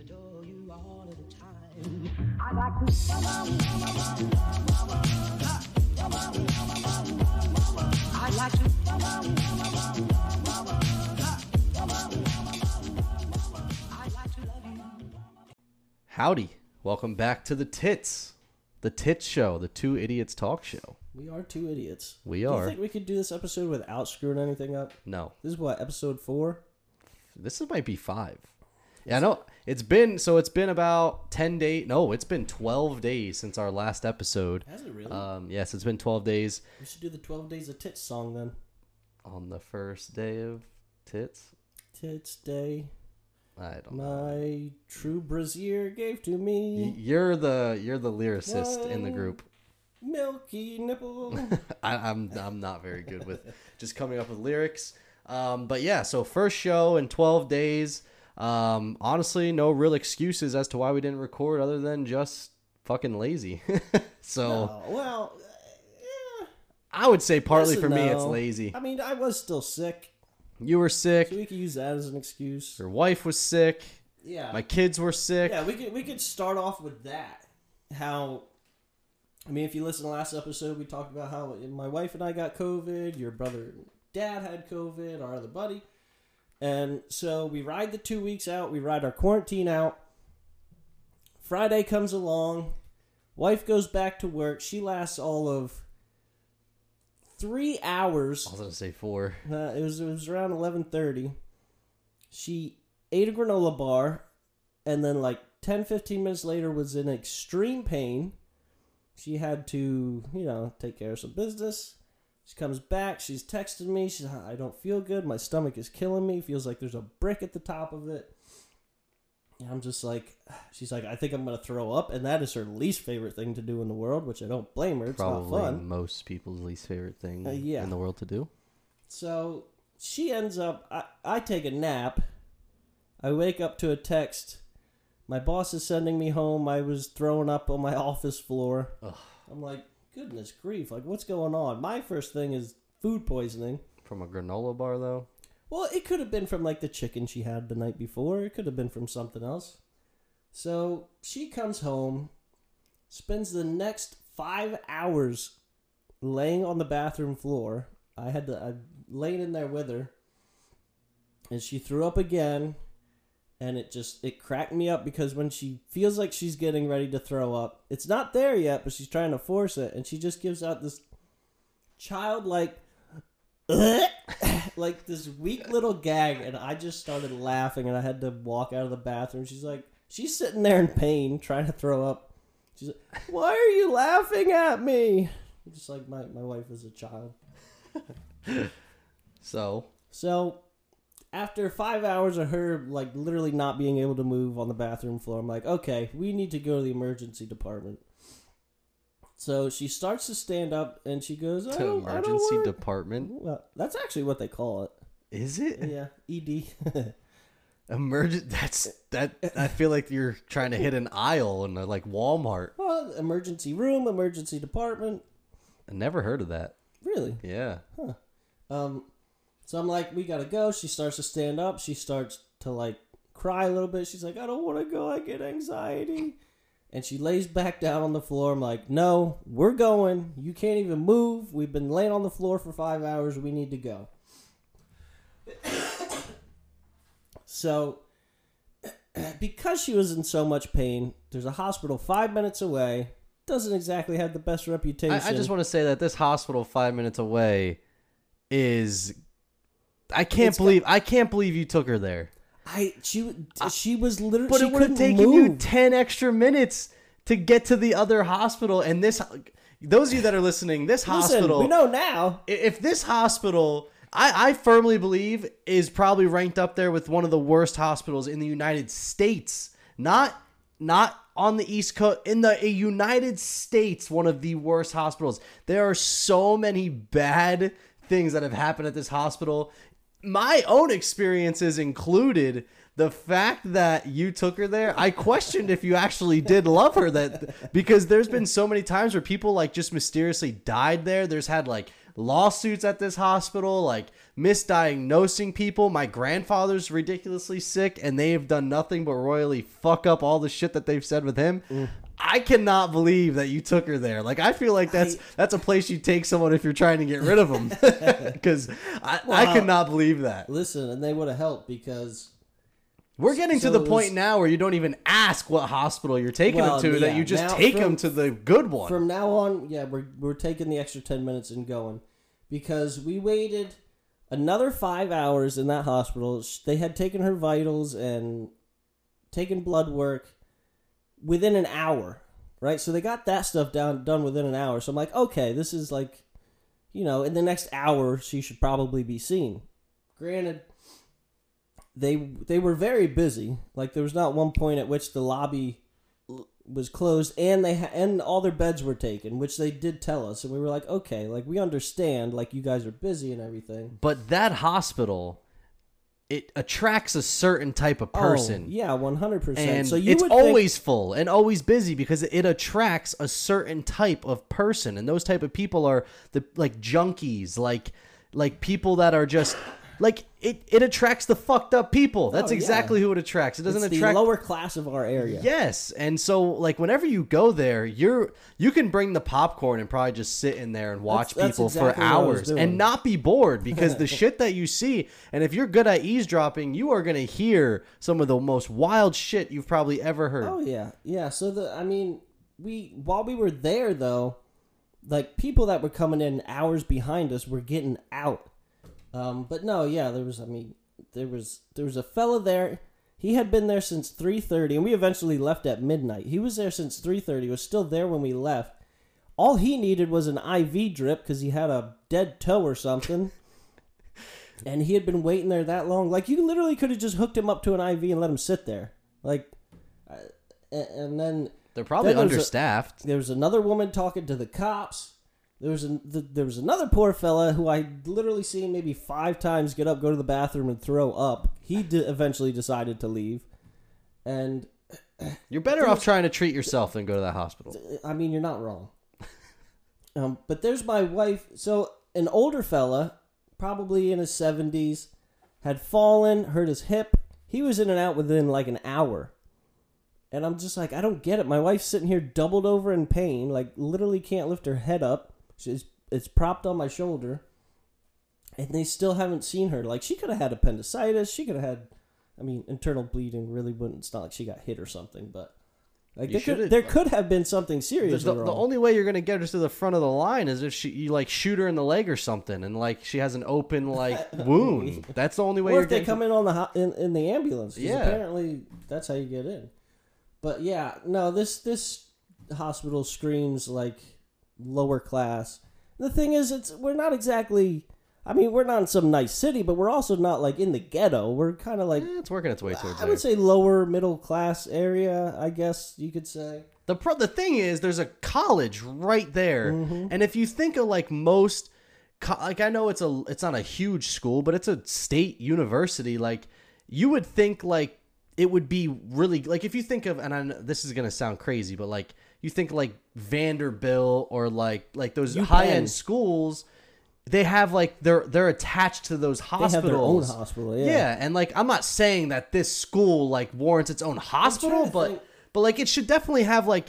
adore you all of the time. I like to. I like to. I like to love you. Howdy. Welcome back to the Tits Show, the Two Idiots Talk Show. We are two idiots. We are. Do you think we could do this episode without screwing anything up? No. This is what, episode 4? This might be 5. Yeah, I know. It's been about 10 days. No, it's been 12 days since our last episode. Has it really? Yes, it's been 12 days. We should do the 12 Days of Tits song then. On the first day of Tits? Tits Day. I don't know. My true brazier gave to me. You're the lyricist in the group. Milky nipple. I'm not very good with just coming up with lyrics. But yeah, so first show in 12 days. Honestly, no real excuses as to why we didn't record other than just fucking lazy. Yeah. I would say partly for me it's lazy. I mean, I was still sick. You were sick. So we could use that as an excuse. Your wife was sick. Yeah. My kids were sick. Yeah, we could start off with that. How, I mean, if you listen to last episode, we talked about how my wife and I got COVID. Your brother and dad had COVID. Our other buddy. And so we ride the 2 weeks out. We ride our quarantine out. Friday comes along. Wife goes back to work. She lasts all of 3 hours. I was going to say 4. It was around 11:30. She ate a granola bar and then like 10, 15 minutes later was in extreme pain. She had to, take care of some business. She comes back. She's texting me. She's like, I don't feel good. My stomach is killing me. Feels like there's a brick at the top of it. And I'm just like, she's like, I think I'm going to throw up. And that is her least favorite thing to do in the world, which I don't blame her. It's probably not fun. Most people's least favorite thing in the world to do. So she ends up, I take a nap. I wake up to a text. My boss is sending me home. I was throwing up on my office floor. Ugh. I'm like, goodness grief. Like, what's going on? My first thing is food poisoning. From a granola bar, though? Well, it could have been from, like, the chicken she had the night before. It could have been from something else. So she comes home, spends the next 5 hours laying on the bathroom floor. I laid in there with her, and she threw up again, and it cracked me up because when she feels like she's getting ready to throw up, it's not there yet, but she's trying to force it, and she just gives out this childlike, like this weak little gag, and I just started laughing, and I had to walk out of the bathroom. She's like, she's sitting there in pain, trying to throw up. She's like, why are you laughing at me? I'm just like, my wife was a child. So after 5 hours of her, like, literally not being able to move on the bathroom floor, I'm like, okay, we need to go to the emergency department. So she starts to stand up, and she goes, emergency department? Well, that's actually what they call it. Is it? Yeah, ED. Emergent. That's that. I feel like you're trying to hit an aisle in, like, Walmart. Well, emergency room, emergency department. I never heard of that. Really? Yeah. Huh. So I'm like, we gotta go. She starts to stand up. She starts to, like, cry a little bit. She's like, I don't want to go. I get anxiety. And she lays back down on the floor. I'm like, no, we're going. You can't even move. We've been laying on the floor for 5 hours. We need to go. So, because she was in so much pain, there's a hospital 5 minutes away. Doesn't exactly have the best reputation. I just want to say that this hospital 5 minutes away is... I can't believe you took her there. She was literally. But it would have taken you 10 extra minutes to get to the other hospital. And this, those of you that are listening, this hospital, we know now. If this hospital, I firmly believe, is probably ranked up there with one of the worst hospitals in the United States. Not on the East Coast, in the United States, one of the worst hospitals. There are so many bad things that have happened at this hospital. My own experiences included the fact that you took her there. I questioned if you actually did love her, because there's been so many times where people, like, just mysteriously died there. There's had, like, lawsuits at this hospital, like misdiagnosing people. My grandfather's ridiculously sick, and they have done nothing but royally fuck up all the shit that they've said with him. Mm. I cannot believe that you took her there. Like, I feel like that's a place you take someone if you're trying to get rid of them. Because I could not believe that. Listen, and they would have helped because... We're getting to the point now where you don't even ask what hospital you're taking them to, that you just take them to the good one. From now on, yeah, we're taking the extra 10 minutes and going. Because we waited another 5 hours in that hospital. They had taken her vitals and taken blood work within an hour, right? So they got that stuff done within an hour. So I'm like, okay, this is like, you know, in the next hour, she should probably be seen. Granted, they were very busy. Like, there was not one point at which the lobby was closed and and all their beds were taken, which they did tell us. And we were like, okay, like, we understand, like, you guys are busy and everything. But that hospital... it attracts a certain type of person. Oh, yeah, 100%. And so it's always full and always busy because it attracts a certain type of person. And those type of people are like junkies, like people that are just... Like, it attracts the fucked up people. That's exactly who it attracts. It doesn't attract the lower class of our area. Yes. And so, like, whenever you go there, you can bring the popcorn and probably just sit in there and watch people for hours and not be bored, because the shit that you see, and if you're good at eavesdropping, you are going to hear some of the most wild shit you've probably ever heard. Oh, yeah. Yeah. So, while we were there, though, like, people that were coming in hours behind us were getting out. There was a fella there. He had been there since 3:30, and we eventually left at midnight. He was there since 3:30. He was still there when we left. All he needed was an IV drip because he had a dead toe or something, and he had been waiting there that long. Like, you literally could have just hooked him up to an IV and let him sit there. Like, and then they're probably understaffed. There was another woman talking to the cops. There was another poor fella who I literally seen maybe 5 times get up, go to the bathroom, and throw up. He eventually decided to leave. And you're better off trying to treat yourself than go to that hospital. I mean, you're not wrong. But there's my wife. So an older fella, probably in his 70s, had fallen, hurt his hip. He was in and out within like an hour. And I'm just like, I don't get it. My wife's sitting here doubled over in pain, like literally can't lift her head up. It's propped on my shoulder, and they still haven't seen her. Like, she could have had appendicitis. She could have had, internal bleeding. Really wouldn't. It's not like she got hit or something, but like there could have been something serious. The only way you're gonna get her to the front of the line is if you like shoot her in the leg or something, and like she has an open like wound. That's the only way. Or if they come in on in the ambulance. Yeah. Apparently that's how you get in. But yeah, no, this hospital screams like lower class. The thing is, we're not exactly... I mean, we're not in some nice city, but we're also not, like, in the ghetto. We're kind of, like... it's working its way towards I would say lower middle class area, I guess you could say. The thing is, there's a college right there. Mm-hmm. And if you think of, like, most... Like, I know it's not a huge school, but it's a state university. Like, you would think, like, it would be really... Like, if you think of... And I know this is going to sound crazy, but, like... You think like Vanderbilt or like those high end schools, they have like they're attached to those hospitals. They have their own hospital, yeah. And like, I'm not saying that this school like warrants its own hospital, but like it should definitely have like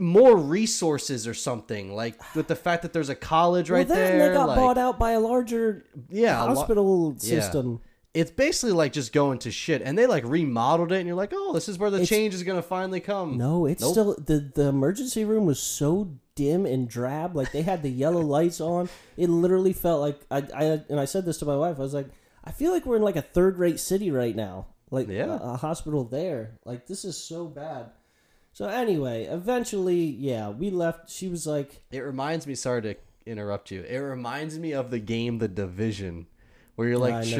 more resources or something, like with the fact that there's a college right there. Well, they got bought out by a larger hospital system. Yeah. It's basically like just going to shit, and they like remodeled it, and you're like, oh, this is where the change is going to finally come. No, it's still... The emergency room was so dim and drab. Like, they had the yellow lights on. It literally felt like... I said this to my wife. I was like, I feel like we're in like a third-rate city right now. Like, a hospital there. Like, this is so bad. So anyway, eventually, yeah, we left. She was like... It reminds me... Sorry to interrupt you. It reminds me of the game The Division. Where you're like, you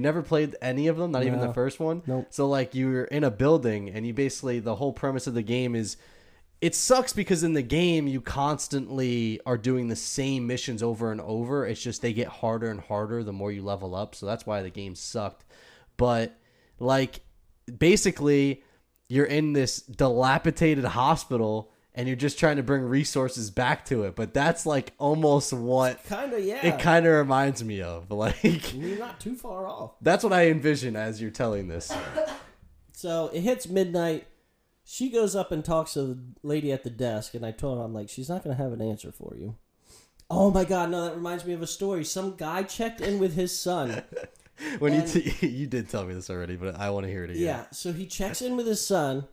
never played any of them, not even the first one. Nope. So like, you're in a building, and you basically, the whole premise of the game is, it sucks because in the game you constantly are doing the same missions over and over. It's just they get harder and harder the more you level up. So that's why the game sucked. But like, basically, you're in this dilapidated hospital, and you're just trying to bring resources back to it. But that's like almost what kind of, yeah, it kind of reminds me of, like, you're not too far off. That's what I envision as you're telling this. So it hits midnight. She goes up and talks to the lady at the desk, and I told her, I'm like, she's not going to have an answer for you. Oh, my God, no, that reminds me of a story. Some guy checked in with his son. When you did tell me this already, but I want to hear it again. Yeah, so he checks in with his son,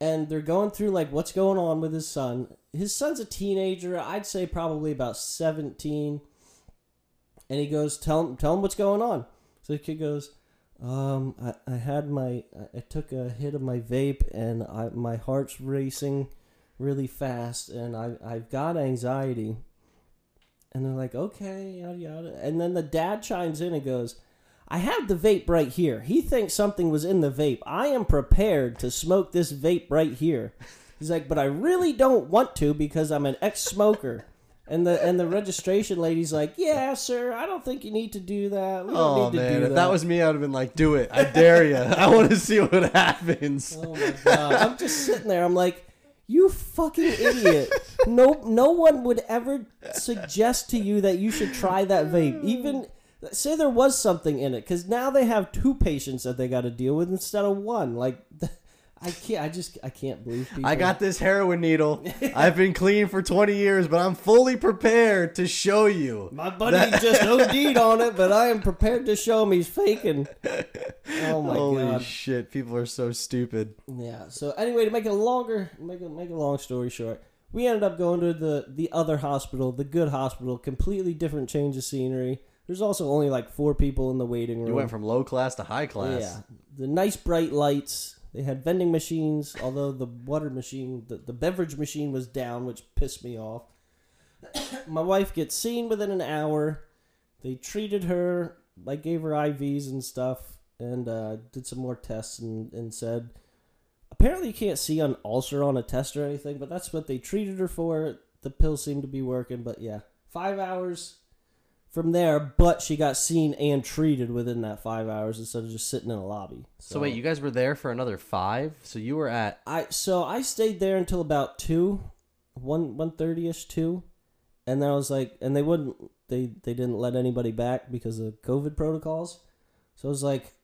and they're going through, like, what's going on with his son. His son's a teenager. I'd say probably about 17. And he goes, tell him what's going on. So the kid goes, I took a hit of my vape, and my heart's racing really fast, and I've got anxiety. And they're like, okay, yada, yada. And then the dad chimes in and goes, I have the vape right here. He thinks something was in the vape. I am prepared to smoke this vape right here. He's like, but I really don't want to because I'm an ex-smoker. And the registration lady's like, yeah, sir, I don't think you need to do that. We don't need to do that. If that was me, I would have been like, do it. I dare you. I want to see what happens. Oh, my God. I'm just sitting there. I'm like, you fucking idiot. No one would ever suggest to you that you should try that vape. Even say there was something in it, because now they have 2 patients that they got to deal with instead of 1. Like, I can't believe people. I got this heroin needle. I've been clean for 20 years, but I'm fully prepared to show you. My buddy just OD'd on it, but I am prepared to show him he's faking. Oh, my Holy God. Holy shit. People are so stupid. Yeah. So, anyway, to make a long story short, we ended up going to the other hospital, the good hospital, completely different change of scenery. There's also only like 4 people in the waiting room. You went from low class to high class. Yeah. The nice bright lights. They had vending machines, although the water machine, the beverage machine was down, which pissed me off. My wife gets seen within an hour. They treated her, like gave her IVs and stuff, and did some more tests and said, apparently you can't see an ulcer on a test or anything, but that's what they treated her for. The pills seemed to be working, but yeah. 5 hours from there, but she got seen and treated within that 5 hours instead of just sitting in a lobby. So wait, you guys were there for another 5? So you were at... I stayed there until about 1:30ish, 2. And then I was like... And they didn't let anybody back because of COVID protocols. So I was like,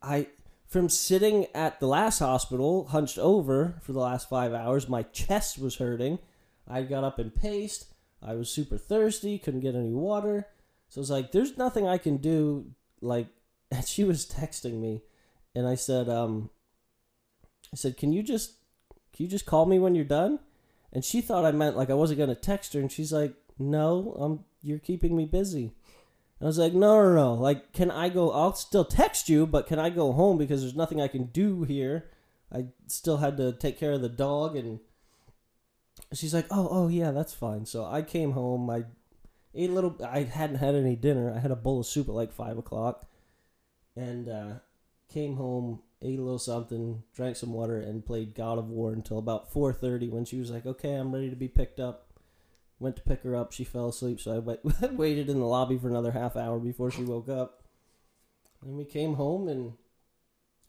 from sitting at the last hospital, hunched over for the last 5 hours, my chest was hurting. I got up and paced. I was super thirsty, couldn't get any water. So I was like, there's nothing I can do, like, and she was texting me, and I said, can you just call me when you're done? And she thought I meant, like, I wasn't going to text her, and she's like, no, you're keeping me busy. And I was like, no, like, can I go, I'll still text you, but can I go home, because there's nothing I can do here. I still had to take care of the dog, and she's like, oh, yeah, that's fine. So I came home, I hadn't had any dinner. I had a bowl of soup at like 5:00, and came home, ate a little something, drank some water, and played God of War until about 4:30. When she was like, "Okay, I'm ready to be picked up." Went to pick her up. She fell asleep, so I waited in the lobby for another half hour before she woke up. And we came home and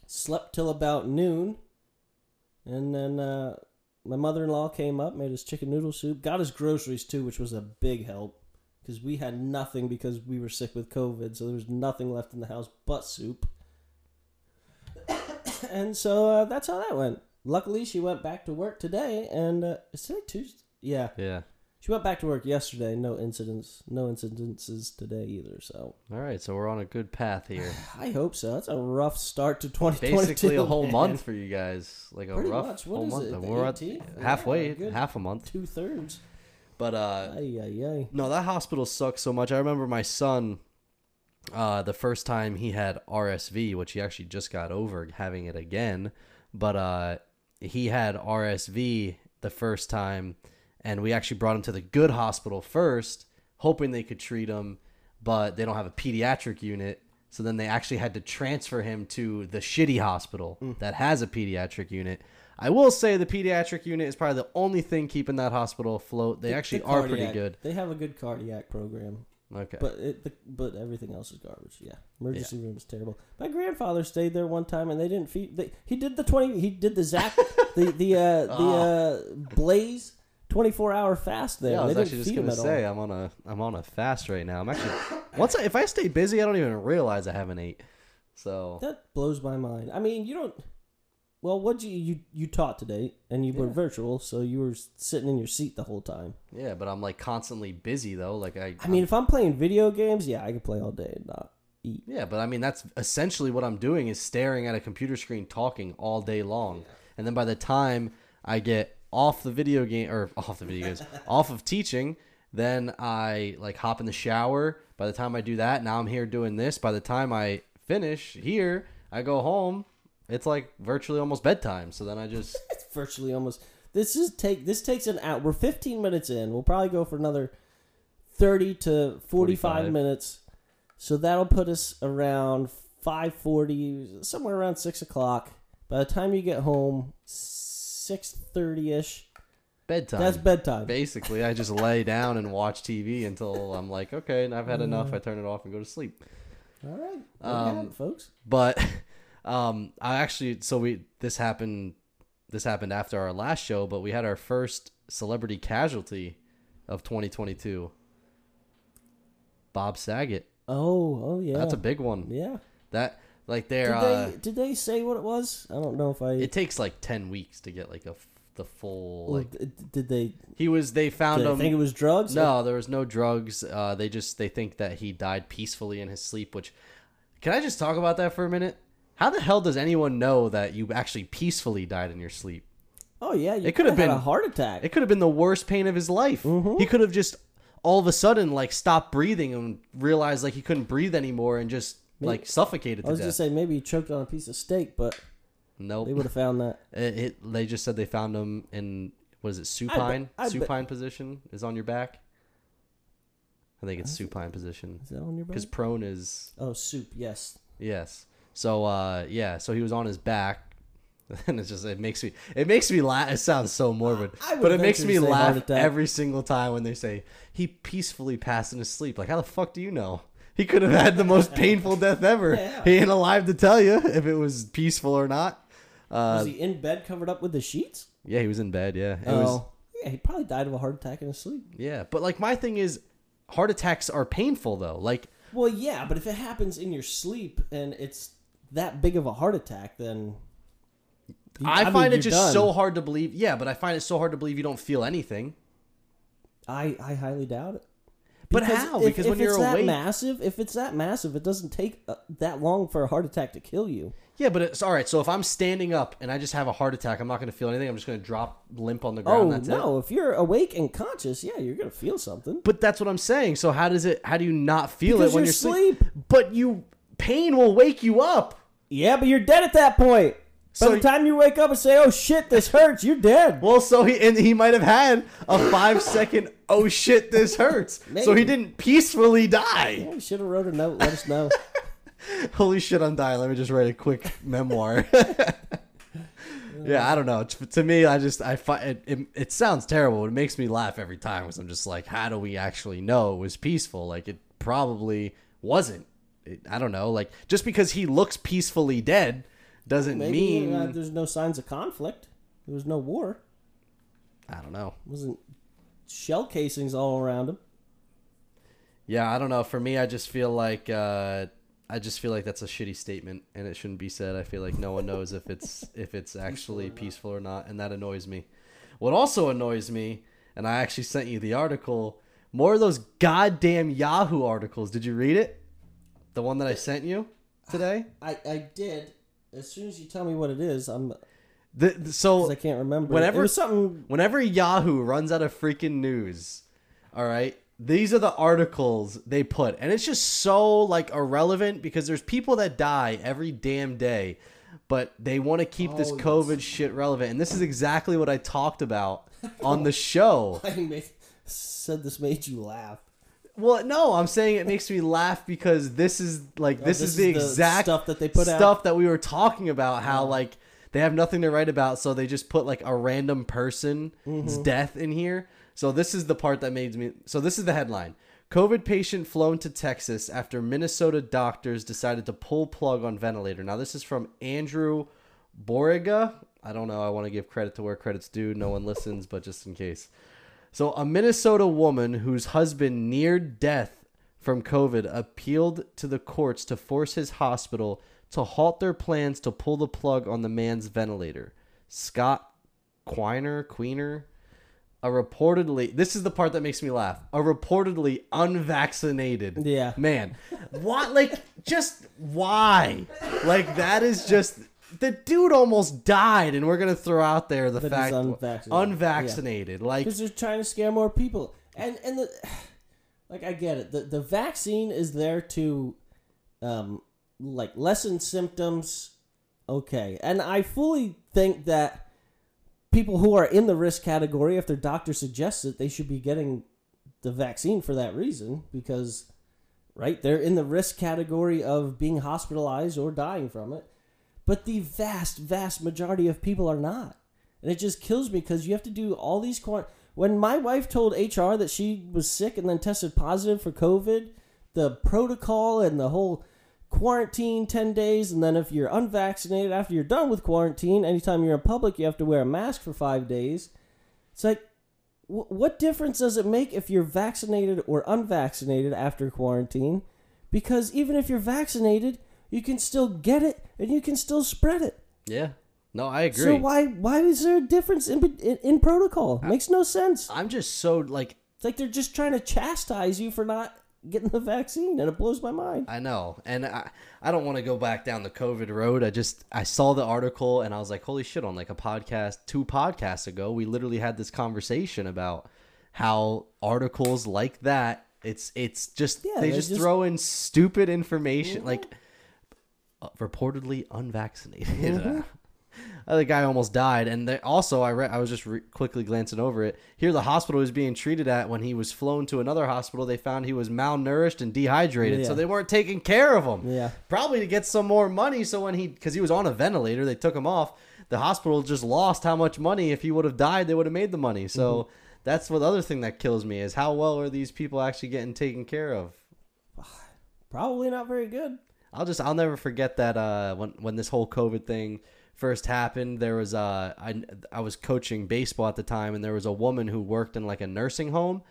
slept till about noon, and then my mother-in-law came up, made us chicken noodle soup, got us groceries too, which was a big help. Because we had nothing because we were sick with COVID, so there was nothing left in the house but soup. And so that's how that went. Luckily, she went back to work today, and is today Tuesday? Yeah. She went back to work yesterday. No incidences today either. So all right, so we're on a good path here. I hope so. That's a rough start to 2022. Basically a whole month for you guys, like a pretty rough much. What whole is month. It? We're at halfway, half a month, 2/3. But, no, that hospital sucks so much. I remember my son, the first time he had RSV, which he actually just got over having it again. But he had RSV the first time, and we actually brought him to the good hospital first, hoping they could treat him, but they don't have a pediatric unit. So then they actually had to transfer him to the shitty hospital that has a pediatric unit. I will say the pediatric unit is probably the only thing keeping that hospital afloat. They actually are pretty good. They have a good cardiac program. Okay. But but everything else is garbage. Yeah. Emergency room is terrible. My grandfather stayed there one time and they didn't feed. He did the Zach, the Blaze 24-hour fast there. Yeah, I was actually just gonna say I'm on a fast right now. I'm actually if I stay busy, I don't even realize I haven't ate. So that blows my mind. I mean, you don't. Well, what you taught today, and you were virtual, so you were sitting in your seat the whole time. Yeah, but I'm like constantly busy though. Like I mean, if I'm playing video games, yeah, I could play all day and not eat. Yeah, but I mean, that's essentially what I'm doing is staring at a computer screen, talking all day long, and then by the time I get off of teaching, then I like hop in the shower. By the time I do that, now I'm here doing this. By the time I finish here, I go home. It's like virtually almost bedtime. So then I just it's virtually almost. This takes an hour. We're 15 minutes in. We'll probably go for another 30 to 45 minutes. So that'll put us around 5:40, somewhere around 6 o'clock. By the time you get home, 6:30ish. Bedtime. That's bedtime. Basically, I just lay down and watch TV until I'm like, okay, and I've had enough. I turn it off and go to sleep. All right. Well, folks. But this happened after our last show, but we had our first celebrity casualty of 2022. Bob Saget. Oh yeah. That's a big one. Yeah. That did they say what it was? I don't know if I. It takes like 10 weeks to get like the full like. Did they? He was. They found him. They think it was drugs? No, there was no drugs. They think that he died peacefully in his sleep. Which, can I just talk about that for a minute? How the hell does anyone know that you actually peacefully died in your sleep? Oh yeah, it could have been a heart attack. It could have been the worst pain of his life. Mm-hmm. He could have just all of a sudden like stopped breathing and realized like he couldn't breathe anymore and just. Maybe, like suffocated to death. I was just saying maybe he choked on a piece of steak, but nope. They would have found that. They just said they found him in, what is it, supine? Supine position is on your back. I think it's supine position. Is that on your back? Because prone is... Oh, soup, yes. Yes. So, so he was on his back. And it's just, it makes me laugh. It sounds so morbid, but it makes me laugh every single time when they say, he peacefully passed in his sleep. Like, how the fuck do you know? He could have had the most painful death ever. Yeah. He ain't alive to tell you if it was peaceful or not. Was he in bed covered up with the sheets? Yeah, he was in bed, yeah. He probably died of a heart attack in his sleep. Yeah, but like my thing is heart attacks are painful though. Like, well, yeah, but if it happens in your sleep and it's that big of a heart attack, then... so hard to believe. Yeah, but I find it so hard to believe you don't feel anything. I highly doubt it. But how? Because when you're awake... If it's that massive, it doesn't take that long for a heart attack to kill you. Yeah, but it's all right. So if I'm standing up and I just have a heart attack, I'm not going to feel anything. I'm just going to drop limp on the ground. Oh, that's no. If you're awake and conscious, yeah, you're going to feel something. But that's what I'm saying. So how do you not feel it when you're asleep? But pain will wake you up. Yeah, but you're dead at that point. By the time you wake up and say, oh, shit, this hurts, you're dead. Well, so he might have had a 5-second, oh, shit, this hurts. So he didn't peacefully die. Yeah, we should have wrote a note. Let us know. Holy shit, I'm dying. Let me just write a quick memoir. Yeah, I don't know. To me, I find it sounds terrible. It makes me laugh every time because I'm just like, how do we actually know it was peaceful? Like, it probably wasn't. I don't know. Like, just because he looks peacefully dead doesn't mean there's no signs of conflict. There was no war. I don't know. It wasn't shell casings all around him. Yeah, I don't know. For me, I just feel like that's a shitty statement, and it shouldn't be said. I feel like no one knows if it's actually peaceful or not, and that annoys me. What also annoys me, and I actually sent you the article. More of those goddamn Yahoo articles. Did you read it? The one that I sent you today. I did. As soon as you tell me what it is, I can't remember. Whenever Yahoo runs out of freaking news, all right, these are the articles they put, and it's just so like irrelevant because there's people that die every damn day, but they want to keep this COVID shit relevant, and this is exactly what I talked about on the show. I said this made you laugh. Well, no, I'm saying it makes me laugh because this is like this is the exact stuff that they put out. Stuff that we were talking about. How like they have nothing to write about, so they just put like a random person's death in here. So this is the part that made me. So this is the headline: COVID patient flown to Texas after Minnesota doctors decided to pull plug on ventilator. Now this is from Andrew Borrega. I don't know. I want to give credit to where credit's due. No one listens, but just in case. So a Minnesota woman whose husband neared death from COVID appealed to the courts to force his hospital to halt their plans to pull the plug on the man's ventilator. Scott Quiner, a reportedly, this is the part that makes me laugh, a reportedly unvaccinated man. What? Like, just why? Like, that is just, the dude almost died, and we're going to throw out there the fact unvaccinated. Like, because they're trying to scare more people. And the, like, I get it. The vaccine is there to, like, lessen symptoms. Okay. And I fully think that people who are in the risk category, if their doctor suggests it, they should be getting the vaccine for that reason because, right, they're in the risk category of being hospitalized or dying from it. But the vast, vast majority of people are not. And it just kills me because you have to do all these... When my wife told HR that she was sick and then tested positive for COVID, the protocol and the whole... quarantine 10 days, and then if you're unvaccinated after you're done with quarantine, anytime you're in public, you have to wear a mask for 5 days. It's like, what difference does it make if you're vaccinated or unvaccinated after quarantine? Because even if you're vaccinated, you can still get it and you can still spread it. Yeah. No, I agree. So why is there a difference in protocol? Makes no sense. I'm just so like... It's like they're just trying to chastise you for not... getting the vaccine, and it blows my mind. I know, and I don't want to go back down the COVID road. I saw the article, and I was like, holy shit, on like a podcast, 2 podcasts ago, we literally had this conversation about how articles like that, it's just, they just throw in stupid information, like reportedly unvaccinated. Mm-hmm. The guy almost died, and they, also I was just quickly glancing over it. Here, the hospital he was being treated at when he was flown to another hospital. They found he was malnourished and dehydrated, so they weren't taking care of him. Yeah, probably to get some more money. So when because he was on a ventilator, they took him off. The hospital just lost how much money. If he would have died, they would have made the money. So that's what the other thing that kills me is how well are these people actually getting taken care of? Probably not very good. I'll never forget that when this whole COVID thing first happened, there was I was coaching baseball at the time, and there was a woman who worked in like a nursing home,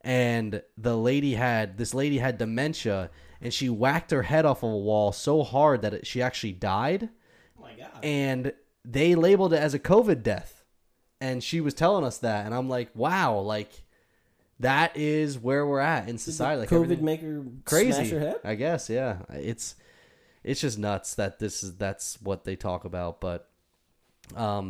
and this lady had dementia, and she whacked her head off of a wall so hard that she actually died. Oh my God. And they labeled it as a COVID death, and she was telling us that, and I'm like, wow, like that is where we're at in society. Like, COVID make her crazy, smash her head? I guess, yeah. It's just nuts that that's what they talk about, but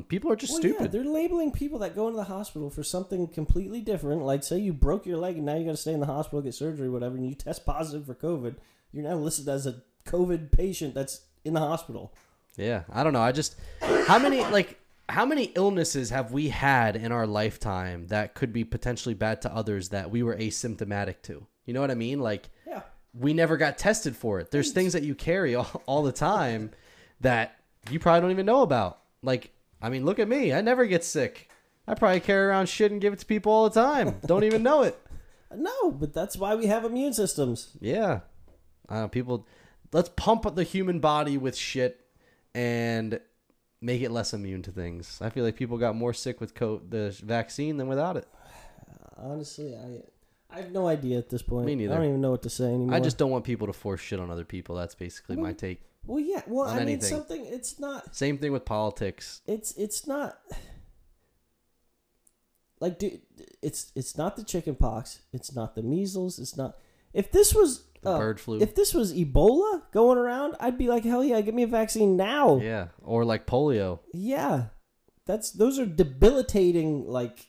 people are just stupid. Yeah, they're labeling people that go into the hospital for something completely different. Like, say you broke your leg and now you got to stay in the hospital, get surgery, whatever, and you test positive for COVID. You're now listed as a COVID patient that's in the hospital. Yeah, I don't know. I just how many illnesses have we had in our lifetime that could be potentially bad to others that we were asymptomatic to? You know what I mean? Like, yeah. We never got tested for it. There's things that you carry all the time that you probably don't even know about. Like, I mean, look at me. I never get sick. I probably carry around shit and give it to people all the time. Don't even know it. No, but that's why we have immune systems. Yeah. People, let's pump up the human body with shit and make it less immune to things. I feel like people got more sick with the vaccine than without it. Honestly, I have no idea at this point. Me neither. I don't even know what to say anymore. I just don't want people to force shit on other people. That's basically my take. Well, yeah. Well, I mean, something. It's not. Same thing with politics. It's not. Like, dude, it's not the chicken pox. It's not the measles. It's not. If this was the bird flu. If this was Ebola going around, I'd be like, hell yeah, give me a vaccine now. Yeah. Or like polio. Yeah, those are debilitating. Like.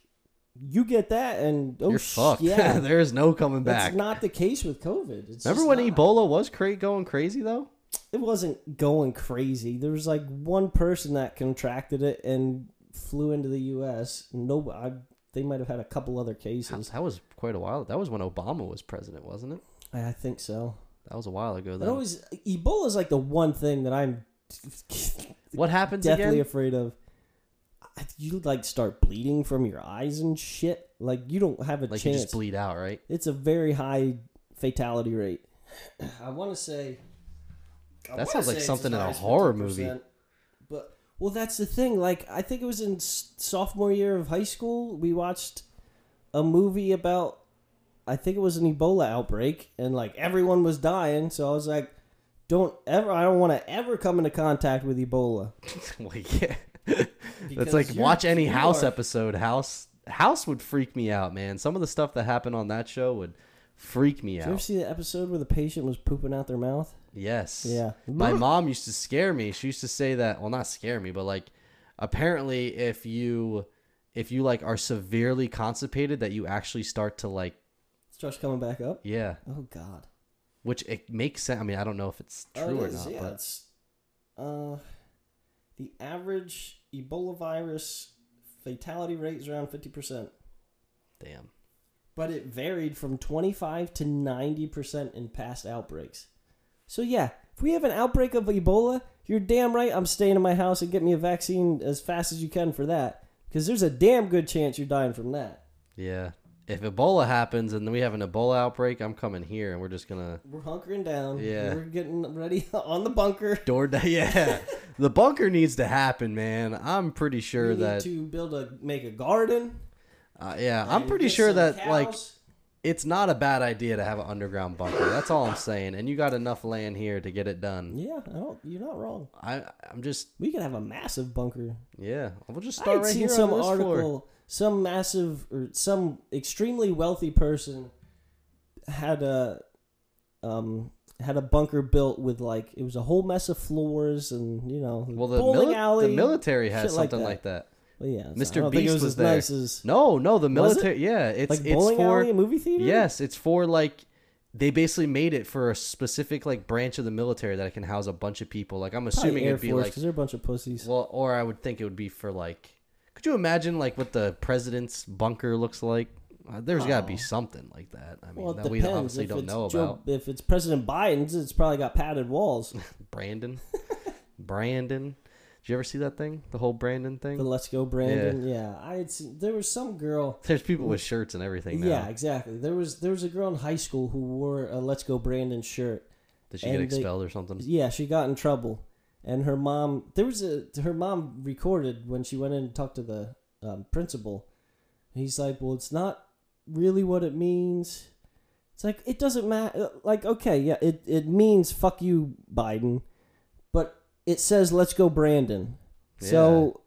You get that, and oh, you're fucked. Yeah, there is no coming back. It's not the case with COVID. It's Remember when Ebola was going crazy though? It wasn't going crazy. There was like one person that contracted it and flew into the U.S. They might have had a couple other cases. That was quite a while. That was when Obama was president, wasn't it? I think so. That was a while ago. Though. Ebola is like the one thing that I'm. What happens? Deathly again? Afraid of. You like start bleeding from your eyes and shit. Like you don't have a chance. You just bleed out, right? It's a very high fatality rate. I want to say that sounds like something in a horror movie. But well, that's the thing. Like I think it was in sophomore year of high school. We watched a movie about, I think it was an Ebola outbreak, and like everyone was dying. So I was like, I don't want to ever come into contact with Ebola. Well, yeah. That's like, watch any House episode. House would freak me out, man. Some of the stuff that happened on that show would freak me out. Did you ever see the episode where the patient was pooping out their mouth? Yes. Yeah. My mom used to scare me. She used to say that, well, not scare me, but like, apparently if you like are severely constipated, that you actually start to like. Starts coming back up? Yeah. Oh, God. Which it makes sense. I mean, I don't know if it's true or not. Yeah, but it's, the average Ebola virus fatality rate is around 50%. Damn. But it varied from 25 to 90% in past outbreaks. So yeah, if we have an outbreak of Ebola, you're damn right I'm staying in my house and get me a vaccine as fast as you can for that. Because there's a damn good chance you're dying from that. Yeah. If Ebola happens and we have an Ebola outbreak, I'm coming here and we're just going to... We're hunkering down. Yeah. We're getting ready on the bunker. Yeah. The bunker needs to happen, man. I'm pretty sure that... You need to make a garden. Yeah. I'm pretty sure that, cows. Like, it's not a bad idea to have an underground bunker. That's all I'm saying. And you got enough land here to get it done. Yeah. You're not wrong. I'm just... We could have a massive bunker. Yeah. We'll just start right here on this floor. I had seen some article... Some massive or some extremely wealthy person had a bunker built with like it was a whole mess of floors and bowling alley. The military has something like that. Well, yeah, Mr. Beast was there. Nice as, no, the military. Yeah, it's like bowling alley, a movie theater. Yes, it's for like they basically made it for a specific like branch of the military that can house a bunch of people. Like I'm assuming it'd be like because they're a bunch of pussies. Well, or I would think it would be for like. Could you imagine, like, what the president's bunker looks like? There's got to be something like that. I mean, that we obviously don't know about. If it's President Biden's, it's probably got padded walls. Brandon. Did you ever see that thing? The whole Brandon thing? The Let's Go Brandon. Yeah. I had seen, there was some girl. There's people with shirts and everything now. Yeah, exactly. There was a girl in high school who wore a Let's Go Brandon shirt. Did she get expelled or something? Yeah, she got in trouble. And her mom, her mom recorded when she went in and talked to the principal. And he's like, well, it's not really what it means. It's like, it doesn't matter. Like, okay, yeah, it means fuck you, Biden. But it says, let's go, Brandon. Yeah. So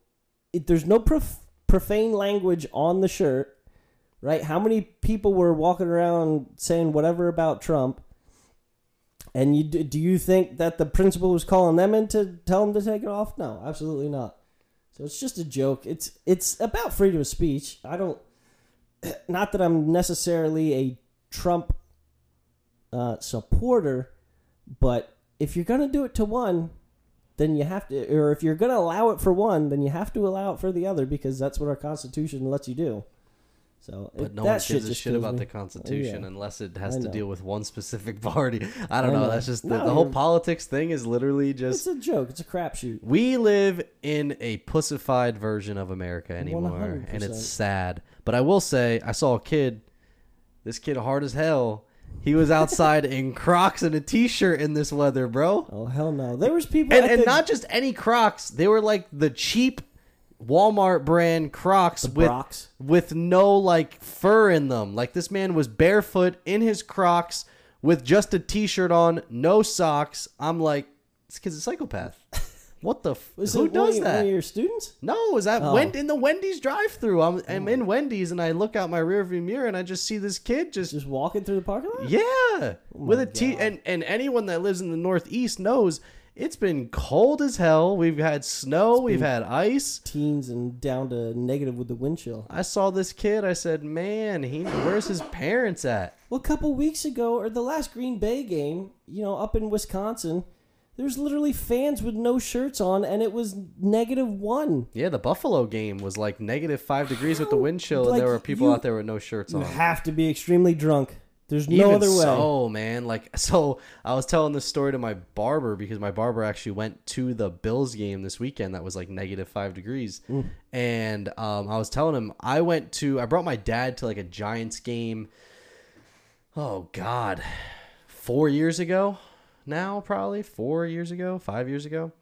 there's no profane language on the shirt, right? How many people were walking around saying whatever about Trump? And do you think that the principal was calling them in to tell them to take it off? No, absolutely not. So it's just a joke. It's about freedom of speech. Not that I'm necessarily a Trump supporter, but if you're going to do it to one, then you have to, or if you're going to allow it for one, then you have to allow it for the other because that's what our Constitution lets you do. So, but no one gives a shit about the Constitution unless it has to deal with one specific party. I don't know. That's just the whole politics thing is literally just... It's a joke. It's a crapshoot. We live in a pussified version of America anymore, 100%. And it's sad. But I will say, I saw a kid, this kid hard as hell. He was outside in Crocs and a T-shirt in this weather, bro. Oh, hell no. There was people... And not just any Crocs. They were like the cheap... Walmart brand Crocs with no like fur in them. Like this man was barefoot in his Crocs with just a T-shirt on, no socks. I'm like, this kid's a psychopath. What the? Who does that? One of your students? No, is that went in the Wendy's drive-thru? I'm in Wendy's and I look out my rearview mirror and I just see this kid just walking through the parking lot. Yeah, with a T. And anyone that lives in the Northeast knows. It's been cold as hell. We've had snow. We've had ice. Teens and down to negative with the wind chill. I saw this kid. I said, man, where's his parents at? Well, a couple weeks ago, or the last Green Bay game, up in Wisconsin, there's literally fans with no shirts on, and it was -1. Yeah, the Buffalo game was like -5 degrees with the wind chill, and there were people out there with no shirts on. You have to be extremely drunk. There's no other way. Oh, man. So I was telling this story to my barber because my barber actually went to the Bills game this weekend that was like -5 degrees. Mm. And I was telling him I brought my dad to like a Giants game. Oh, God. 4 years ago now, probably 4 years ago, 5 years ago.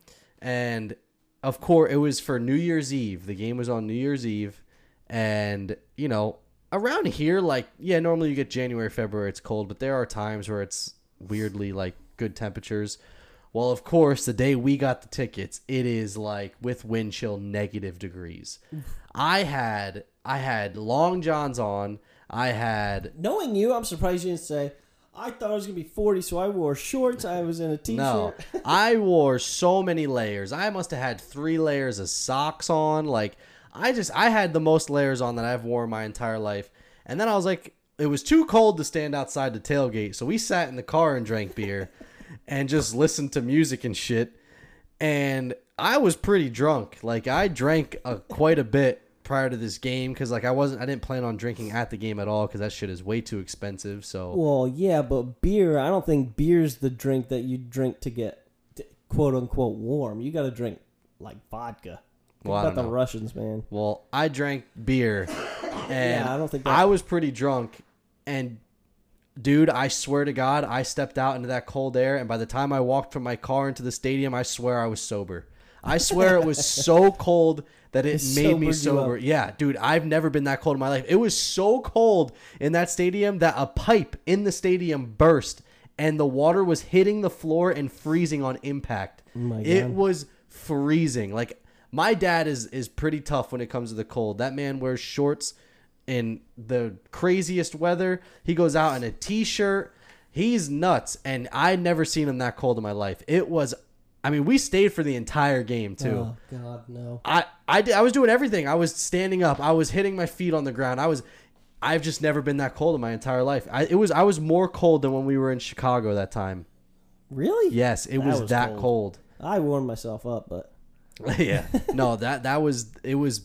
And of course, it was for New Year's Eve. The game was on New Year's Eve. And, around here, like, yeah, normally you get January, February, it's cold, but there are times where it's weirdly, like, good temperatures. Well, of course, the day we got the tickets, it is, like, with wind chill, -degrees. I had long johns on. I had... Knowing you, I'm surprised you didn't say, I thought it was going to be 40, so I wore shorts. I was in a t-shirt. No, I wore so many layers. I must have had 3 layers of socks on. Like, I had the most layers on that I've worn my entire life. And then I was like, it was too cold to stand outside the tailgate, so we sat in the car and drank beer and just listened to music and shit. And I was pretty drunk. Like, I drank quite a bit prior to this game, because like I didn't plan on drinking at the game at all, because that shit is way too expensive. So well, yeah, but beer, I don't think beer's the drink that you drink to get quote unquote warm. You got to drink like vodka. Well, about the Russians, man. Well, I drank beer, and yeah, I don't think I was pretty drunk. And dude, I swear to God, I stepped out into that cold air, and by the time I walked from my car into the stadium, I swear I was sober. I swear it was so cold that it made me sober. Yeah, dude, I've never been that cold in my life. It was so cold in that stadium that a pipe in the stadium burst, and the water was hitting the floor and freezing on impact. Oh, it was freezing. Like, my dad is pretty tough when it comes to the cold. That man wears shorts in the craziest weather. He goes out in a t-shirt. He's nuts, and I'd never seen him that cold in my life. It was we stayed for the entire game, too. Oh, God, no. I was doing everything. I was standing up. I was hitting my feet on the ground. I've just never been that cold in my entire life. I was more cold than when we were in Chicago that time. Really? Yes, it was that cold. I warmed myself up, but... yeah. No, it was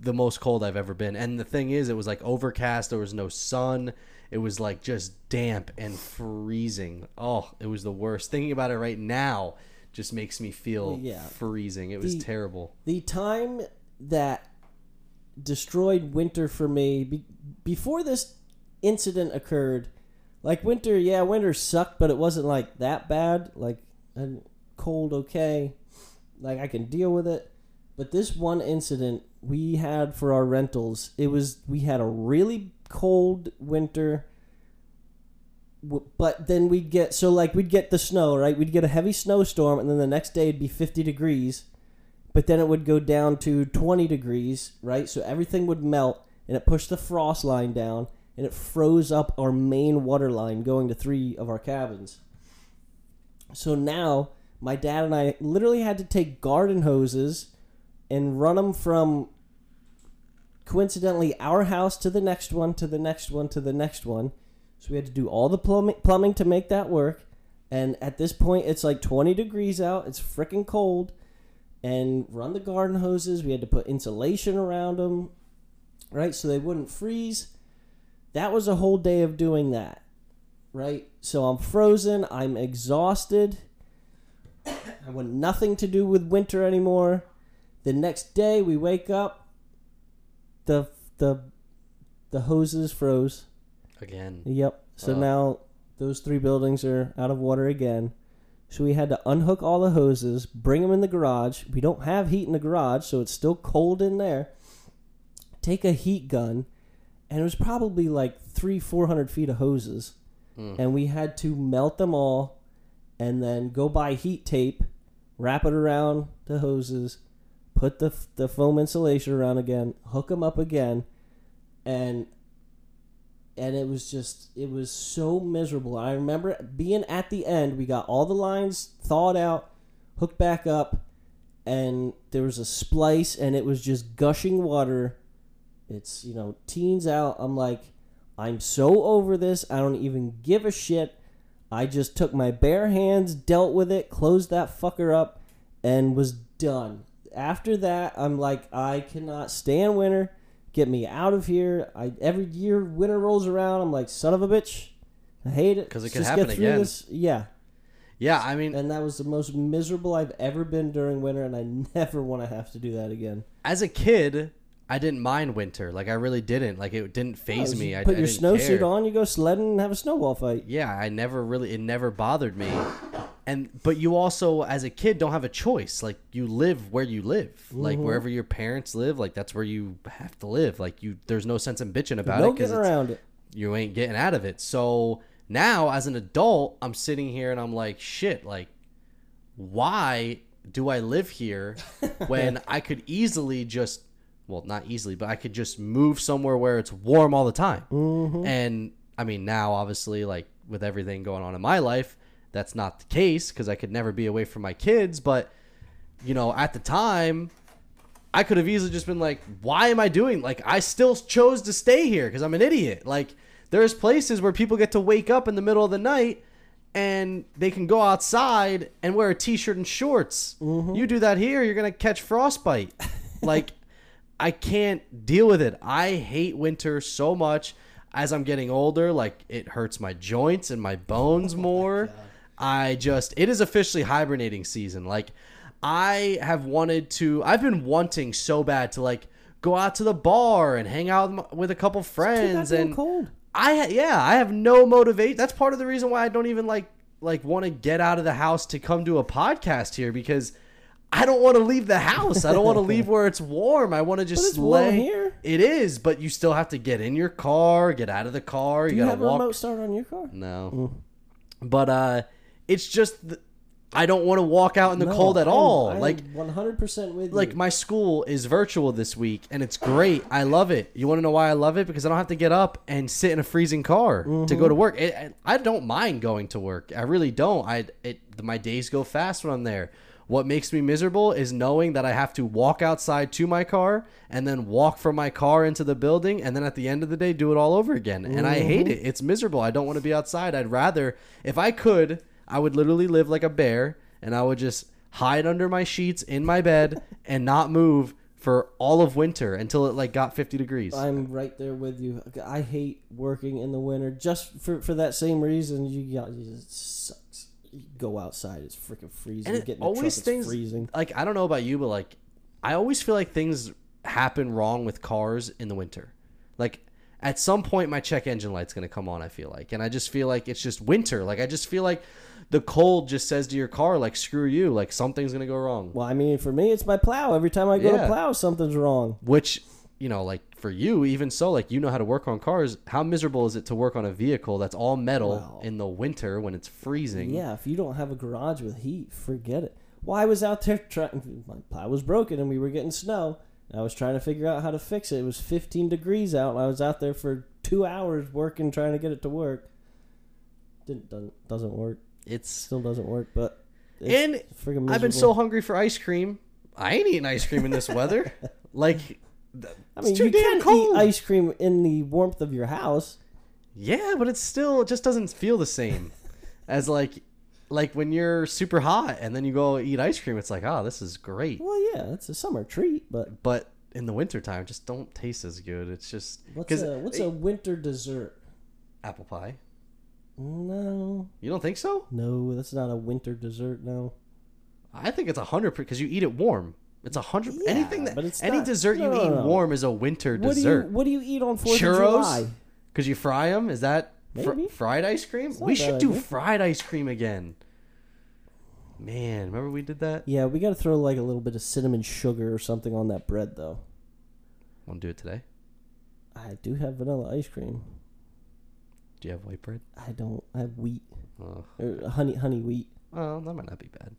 the most cold I've ever been. And the thing is, it was, like, overcast. There was no sun. It was, like, just damp and freezing. Oh, it was the worst. Thinking about it right now... just makes me feel freezing. It was terrible. The time that destroyed winter for me, before this incident occurred, like winter sucked, but it wasn't like that bad. Like, I'm cold, okay. Like, I can deal with it. But this one incident we had for our rentals, we had a really cold winter. But then we'd get the snow, right? We'd get a heavy snowstorm, and then the next day it'd be 50 degrees, but then it would go down to 20 degrees, right? So everything would melt, and it pushed the frost line down, and it froze up our main water line going to 3 of our cabins. So now my dad and I literally had to take garden hoses and run them from, coincidentally, our house to the next one, to the next one, to the next one. So we had to do all the plumbing to make that work. And at this point, it's like 20 degrees out. It's freaking cold. And run the garden hoses. We had to put insulation around them, right? So they wouldn't freeze. That was a whole day of doing that, right? So I'm frozen. I'm exhausted. I want nothing to do with winter anymore. The next day, we wake up. The hoses froze. Again. Yep. So now those 3 buildings are out of water again. So we had to unhook all the hoses, bring them in the garage. We don't have heat in the garage, so it's still cold in there. Take a heat gun, and it was probably like 400 feet of hoses. And we had to melt them all and then go buy heat tape, wrap it around the hoses, put the foam insulation around again, hook them up again, and it was so miserable. I remember being at the end, we got all the lines thawed out, hooked back up, and there was a splice, and it was just gushing water. It's, teens out. I'm like, I'm so over this. I don't even give a shit. I just took my bare hands, dealt with it, closed that fucker up, and was done. After that, I'm like, I cannot stand winter. Get me out of here. Every year winter rolls around, I'm like, son of a bitch. I hate it. Because it could happen again. Yeah. Yeah, and that was the most miserable I've ever been during winter, and I never want to have to do that again. As a kid, I didn't mind winter. Like, I really didn't. Like, it didn't faze me. I didn't care. Put your snowsuit on, you go sledding and have a snowball fight. Yeah, it never bothered me. But you also, as a kid, don't have a choice. Like, you live where you live. Mm-hmm. Like, wherever your parents live, like, that's where you have to live. Like, there's no sense in bitching about it. No getting around it. You ain't getting out of it. So now, as an adult, I'm sitting here and I'm like, shit, like, why do I live here when I could easily just, well, not easily, but I could just move somewhere where it's warm all the time. Mm-hmm. And, I mean, now, obviously, like, with everything going on in my life, that's not the case because I could never be away from my kids. But, you know, at the time, I could have easily just been like, why am I doing? Like, I still chose to stay here because I'm an idiot. Like, there's places where people get to wake up in the middle of the night and they can go outside and wear a T-shirt and shorts. Mm-hmm. You do that here, you're going to catch frostbite. Like, I can't deal with it. I hate winter so much. As I'm getting older, like, it hurts my joints and my bones more. Oh my God. It is officially hibernating season. Like, I've been wanting so bad to, like, go out to the bar and hang out with a couple friends. It's too goddamn cold. I have no motivation. That's part of the reason why I don't even like want to get out of the house to come do a podcast here, because I don't want to leave the house. I don't want to leave where it's warm. I want to just lay here. It is, but you still have to get in your car, get out of the car. Do you gotta have a remote start on your car? No. Mm. But, it's just I don't want to walk out in the cold at all. I'm like 100% with you. Like, my school is virtual this week, and it's great. I love it. You want to know why I love it? Because I don't have to get up and sit in a freezing car to go to work. I don't mind going to work. I really don't. My days go fast when I'm there. What makes me miserable is knowing that I have to walk outside to my car and then walk from my car into the building and then at the end of the day do it all over again. And I hate it. It's miserable. I don't want to be outside. I'd rather, if I could, I would literally live like a bear, and I would just hide under my sheets in my bed and not move for all of winter until it like got 50 degrees. I'm right there with you. I hate working in the winter just for that same reason. It sucks. You go outside, it's freaking freezing. And it's freezing. Like, I don't know about you, but like, I always feel like things happen wrong with cars in the winter. Like, at some point, my check engine light's going to come on, I feel like. And I just feel like it's just winter. Like, I just feel like the cold just says to your car, like, screw you. Like, something's going to go wrong. Well, I mean, for me, it's my plow. Every time I go to plow, something's wrong. Which, you know, like, for you, even so, like, you know how to work on cars. How miserable is it to work on a vehicle that's all metal in the winter when it's freezing? Yeah, if you don't have a garage with heat, forget it. Well, I was out there trying. My plow was broken and we were getting snow. I was trying to figure out how to fix it. It was 15 degrees out, and I was out there for 2 hours working, trying to get it to work. Doesn't work. It still doesn't work, but it's freaking miserable. I've been so hungry for ice cream. I ain't eating ice cream in this weather. Like, I mean, you can eat ice cream in the warmth of your house. Yeah, but it's still, it just doesn't feel the same as like when you're super hot and then you go eat ice cream, it's like, oh, this is great. Well, yeah, it's a summer treat, but in the wintertime, just don't taste as good. It's just what's a winter dessert? Apple pie. No, you don't think so? No, that's not a winter dessert. No, I think it's 100% because you eat it warm. It's 100%. Yeah, anything that dessert you eat warm is a winter dessert. What do you eat on 4th of July? Because you fry them. Is that? Maybe. Fried ice cream? We should do fried ice cream again. Man, remember we did that? Yeah, we got to throw like a little bit of cinnamon sugar or something on that bread, though. Want to do it today? I do have vanilla ice cream. Do you have white bread? I don't. I have wheat. Oh. Or honey wheat. Oh, that might not be bad.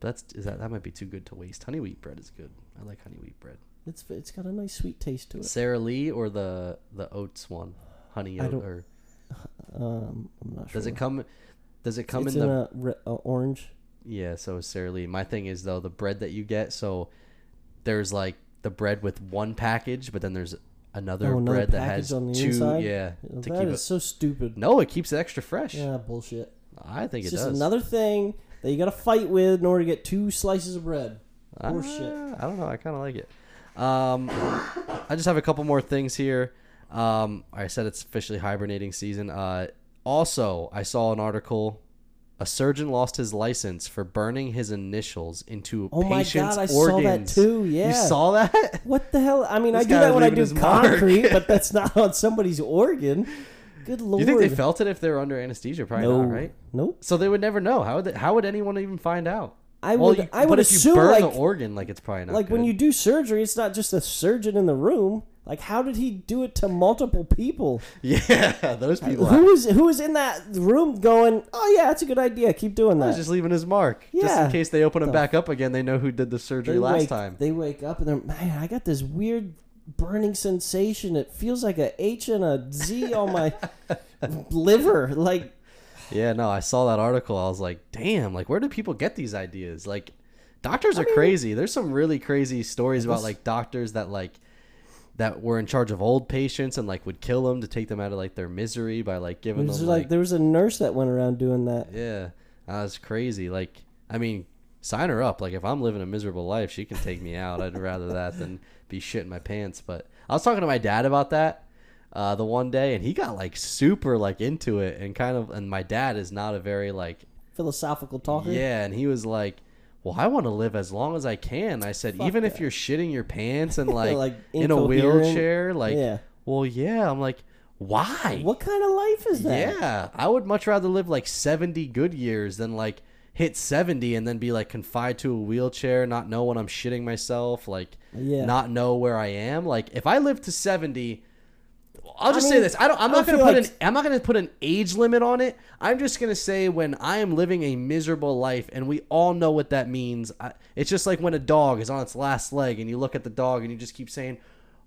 That might be too good to waste. Honey wheat bread is good. I like honey wheat bread. It's got a nice sweet taste to it. Sara Lee or the oats one? Honey oat or... I'm not sure. Does it come in the orange? Yeah, so is Sara Lee. My thing is, though, the bread that you get, so there's like the bread with one package, but then there's another bread that has on the two inside? Yeah. That is so stupid. No, it keeps it extra fresh. Yeah, bullshit. I think it does. It's just another thing that you got to fight with in order to get two slices of bread. Bullshit. I don't know. I kind of like it. I just have a couple more things here. I said it's officially hibernating season. Also, I saw an article. A surgeon lost his license for burning his initials into patient's organs. Oh my God, I saw that too, yeah. You saw that? What the hell? I mean, I do that when I do concrete, but that's not on somebody's organ. Good Lord. You think they felt it if they were under anesthesia? Probably not, right? Nope. So they would never know. How would anyone even find out? I would assume, like... But if you burn the organ, like, it's probably not good. When you do surgery, it's not just a surgeon in the room. Like, how did he do it to multiple people? Yeah, those people. Who was in that room going, oh, yeah, that's a good idea. Keep doing that. He's just leaving his mark. Yeah. Just in case they open him back up again, they know who did the surgery last time. They wake up and they're, man, I got this weird burning sensation. It feels like a H and a Z on my liver. Like... Yeah, no, I saw that article. I was like, damn, like, where do people get these ideas? Like, doctors are crazy. There's some really crazy stories about, like, doctors that, like, that were in charge of old patients and, like, would kill them to take them out of, like, their misery by, like, giving them, like... There was a nurse that went around doing that. Yeah, that was crazy. Like, I mean, sign her up. Like, if I'm living a miserable life, she can take me out. I'd rather that than be shitting my pants. But I was talking to my dad about that. The one day, and he got, like, super, like, into it, and kind of, and my dad is not a very, like... Philosophical talker? Yeah, and he was like, well, I want to live as long as I can. I said, if you're shitting your pants and, like, like in a wheelchair, like, well, yeah. I'm like, why? What kind of life is that? Yeah, I would much rather live, like, 70 good years than, like, hit 70 and then be, like, confined to a wheelchair, not know when I'm shitting myself, like, not know where I am. Like, if I live to 70... I'll just say this. I'm not going to put an age limit on it. I'm just going to say when I am living a miserable life, and we all know what that means. It's just like when a dog is on its last leg, and you look at the dog, and you just keep saying,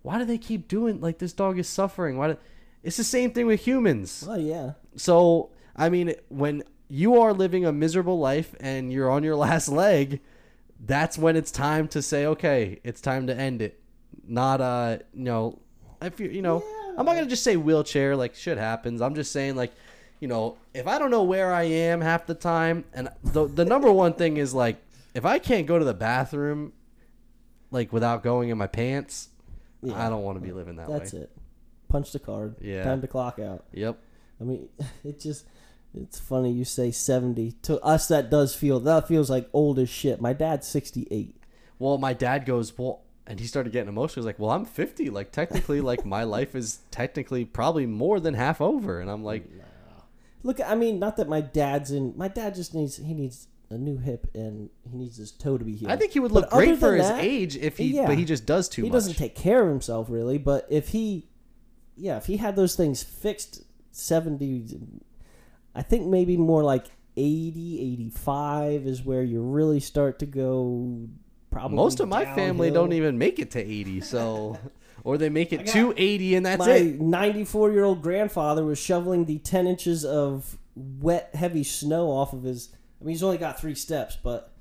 "Why do they keep doing like this? Dog is suffering. Why?" It's the same thing with humans. Oh yeah. So I mean, when you are living a miserable life and you're on your last leg, that's when it's time to say, "Okay, it's time to end it." Not if you I'm not going to just say wheelchair, like, shit happens. I'm just saying, like, you know, if I don't know where I am half the time, and the number one thing is, like, if I can't go to the bathroom, like, without going in my pants, I don't want to be living that way. That's it. Punch the card. Yeah. Time to clock out. Yep. I mean, it's funny you say 70. To us, that feels like old as shit. My dad's 68. Well, my dad goes, and he started getting emotional. He's like, well, I'm 50. Like, technically, like, my life is technically probably more than half over. And I'm like... No. Look, I mean, not that my dad's in... My dad just needs... He needs a new hip, and he needs his toe to be healed. I think he would look great for his age if he... Yeah, but he just does too much. He doesn't take care of himself, really. But if he... Yeah, if he had those things fixed, 70... I think maybe more like 80, 85 is where you really start to go... Most of my family don't even make it to 80, so or they make it to 80 and that's it. My 94-year-old grandfather was shoveling the 10 inches of wet, heavy snow off of his... I mean, he's only got 3 steps, but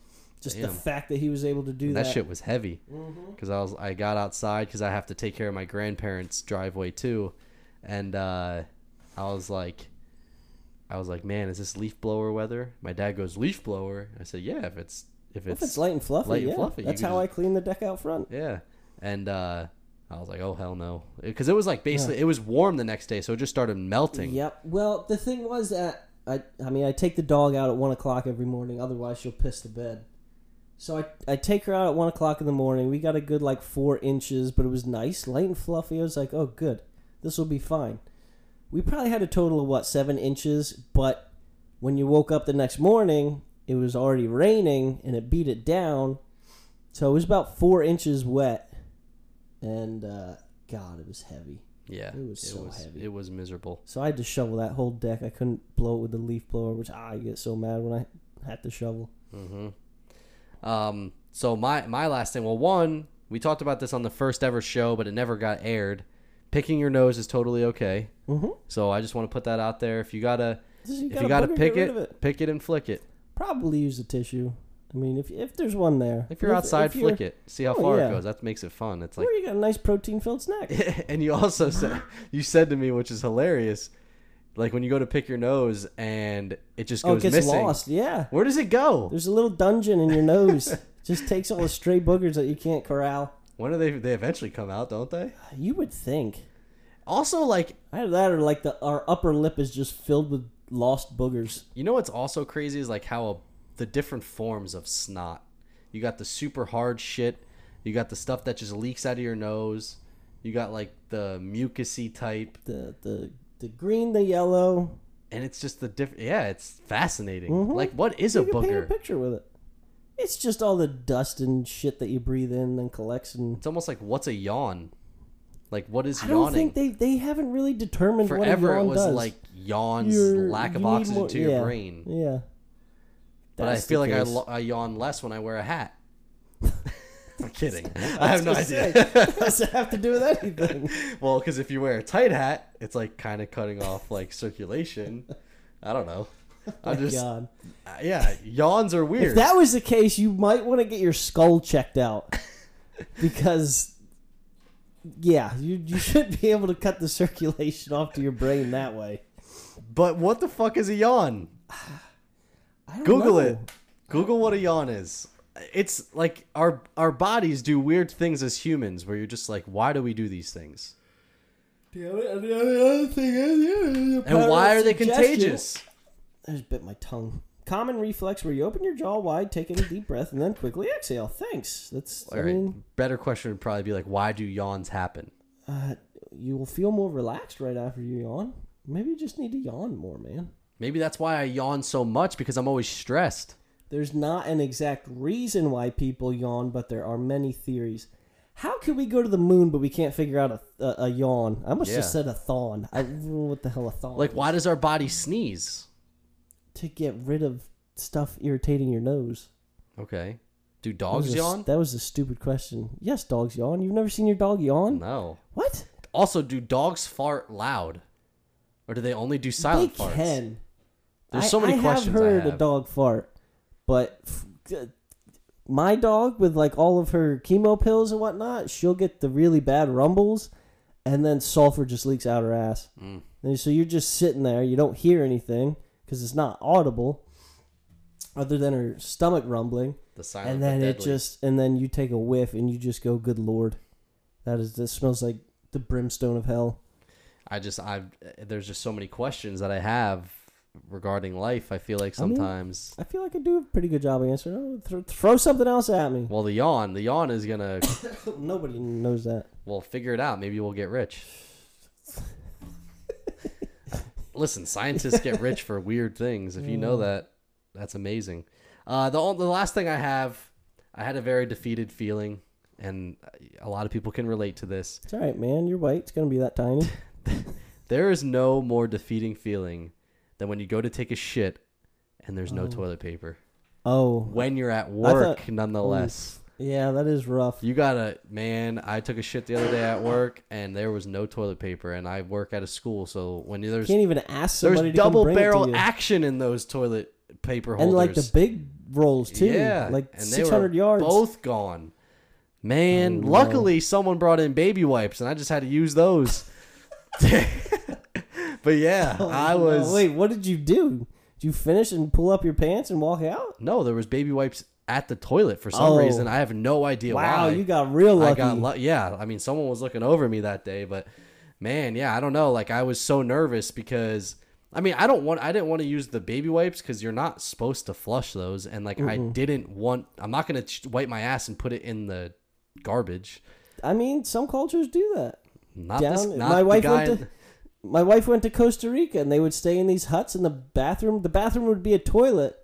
just the fact that he was able to do that. That shit was heavy because I got outside because I have to take care of my grandparents' driveway too, and I was like, man, is this leaf blower weather? My dad goes, leaf blower? I said, yeah, if it's light and fluffy, that's how I clean the deck out front. Yeah. And I was like, oh, hell no. Because it was like basically, it was warm the next day, so it just started melting. Yep. Well, the thing was that, I take the dog out at 1 o'clock every morning, otherwise she'll piss the bed. So I take her out at 1 o'clock in the morning. We got a good, like, 4 inches, but it was nice, light and fluffy. I was like, oh, good. This will be fine. We probably had a total of, 7 inches, but when you woke up the next morning... It was already raining, and it beat it down, so it was about 4 inches wet, and, God, it was heavy. Yeah. It was so heavy. It was miserable. So I had to shovel that whole deck. I couldn't blow it with the leaf blower, which I get so mad when I had to shovel. Mm-hmm. So my last thing, well, one, we talked about this on the first ever show, but it never got aired. Picking your nose is totally okay. Mm-hmm. So I just want to put that out there. If you gotta pick it, pick it and flick it. Probably use a tissue. I mean, if there's one there. If you're outside, flick it. See how far it goes. That makes it fun. It's like, you got a nice protein-filled snack. And you also said, to me, which is hilarious, like when you go to pick your nose and it just goes missing. It gets lost, yeah. Where does it go? There's a little dungeon in your nose. Just takes all the stray boogers that you can't corral. When do they eventually come out, don't they? You would think. Also, like... Either that or like our upper lip is just filled with lost boogers. You know what's also crazy is like how the different forms of snot. You got the super hard shit. You got the stuff that just leaks out of your nose. You got like the mucusy type. The the green, the yellow. And it's just the different. Yeah, it's fascinating. Mm-hmm. Like, what is a booger? You can paint a picture with it. It's just all the dust and shit that you breathe in and collects. And it's almost like, what's a yawn? Like, what is yawning? I don't think they haven't really determined what a yawn does. Forever it was like yawns, lack of oxygen more, to your brain. Yeah. But I feel like I yawn less when I wear a hat. I'm kidding. I have no idea. It doesn't have to do with anything. Well, because if you wear a tight hat, it's like kind of cutting off like circulation. I don't know. I'm just God. Yeah, yawns are weird. If that was the case, you might want to get your skull checked out because yeah, you should be able to cut the circulation off to your brain that way. But what the fuck is a yawn? I don't Google know. It. Google what a yawn is. It's like our bodies do weird things as humans where you're just like, why do we do these things? The other thing is, and why are they contagious? I just bit my tongue. Common reflex where you open your jaw wide, take in a deep breath, and then quickly exhale. Thanks. That's all right. I mean, better question would probably be like, why do yawns happen? You will feel more relaxed right after you yawn. Maybe you just need to yawn more, man. Maybe that's why I yawn so much, because I'm always stressed. There's not an exact reason why people yawn, but there are many theories. How can we go to the moon, but we can't figure out a yawn? I must have said a thon. I don't know what the hell a thon is. Why does our body sneeze? To get rid of stuff irritating your nose. Okay. Do dogs yawn? That was a stupid question. Yes, dogs yawn. You've never seen your dog yawn? No. What? Also, do dogs fart loud? Or do they only do silent farts? They can. There's so many questions I have. I have heard a dog fart. But my dog, with like all of her chemo pills and whatnot, she'll get the really bad rumbles, and then sulfur just leaks out her ass. Mm. And so you're just sitting there. You don't hear anything because it's not audible other than her stomach rumbling. The silent and then it just And then you take a whiff and you just go, good Lord. This smells like the brimstone of hell. There's just so many questions that I have regarding life. I feel like sometimes I feel like I do a pretty good job of answering. Throw something else at me. Well, the yawn is gonna nobody knows that. Well, figure it out. Maybe we'll get rich. Listen, scientists get rich for weird things. If you know that, that's amazing. The last thing I had a very defeated feeling, and a lot of people can relate to this. It's all right, man. You're white. It's gonna be that tiny. There is no more defeating feeling than when you go to take a shit and there's no toilet paper. Oh. When you're at work, nonetheless. Yeah, that is rough. I took a shit the other day at work and there was no toilet paper, and I work at a school, so when there's... You can't even ask somebody to come bring it to you. There's double-barrel action in those toilet paper holders. And like the big rolls, too. Yeah. Like 600 yards. And they were both gone. Man, luckily someone brought in baby wipes and I just had to use those. But yeah, I was... No. Wait, what did you do? Did you finish and pull up your pants and walk out? No, there was baby wipes at the toilet for some reason. I have no idea why. Wow, you got real lucky. Yeah, I mean, someone was looking over me that day, but man, yeah, I don't know. Like, I was so nervous because... I mean, I didn't want to use the baby wipes because you're not supposed to flush those. And like, I didn't want... I'm not going to wipe my ass and put it in the garbage. I mean, some cultures do that. My wife went to... My wife went to Costa Rica, and they would stay in these huts, and the bathroom would be a toilet,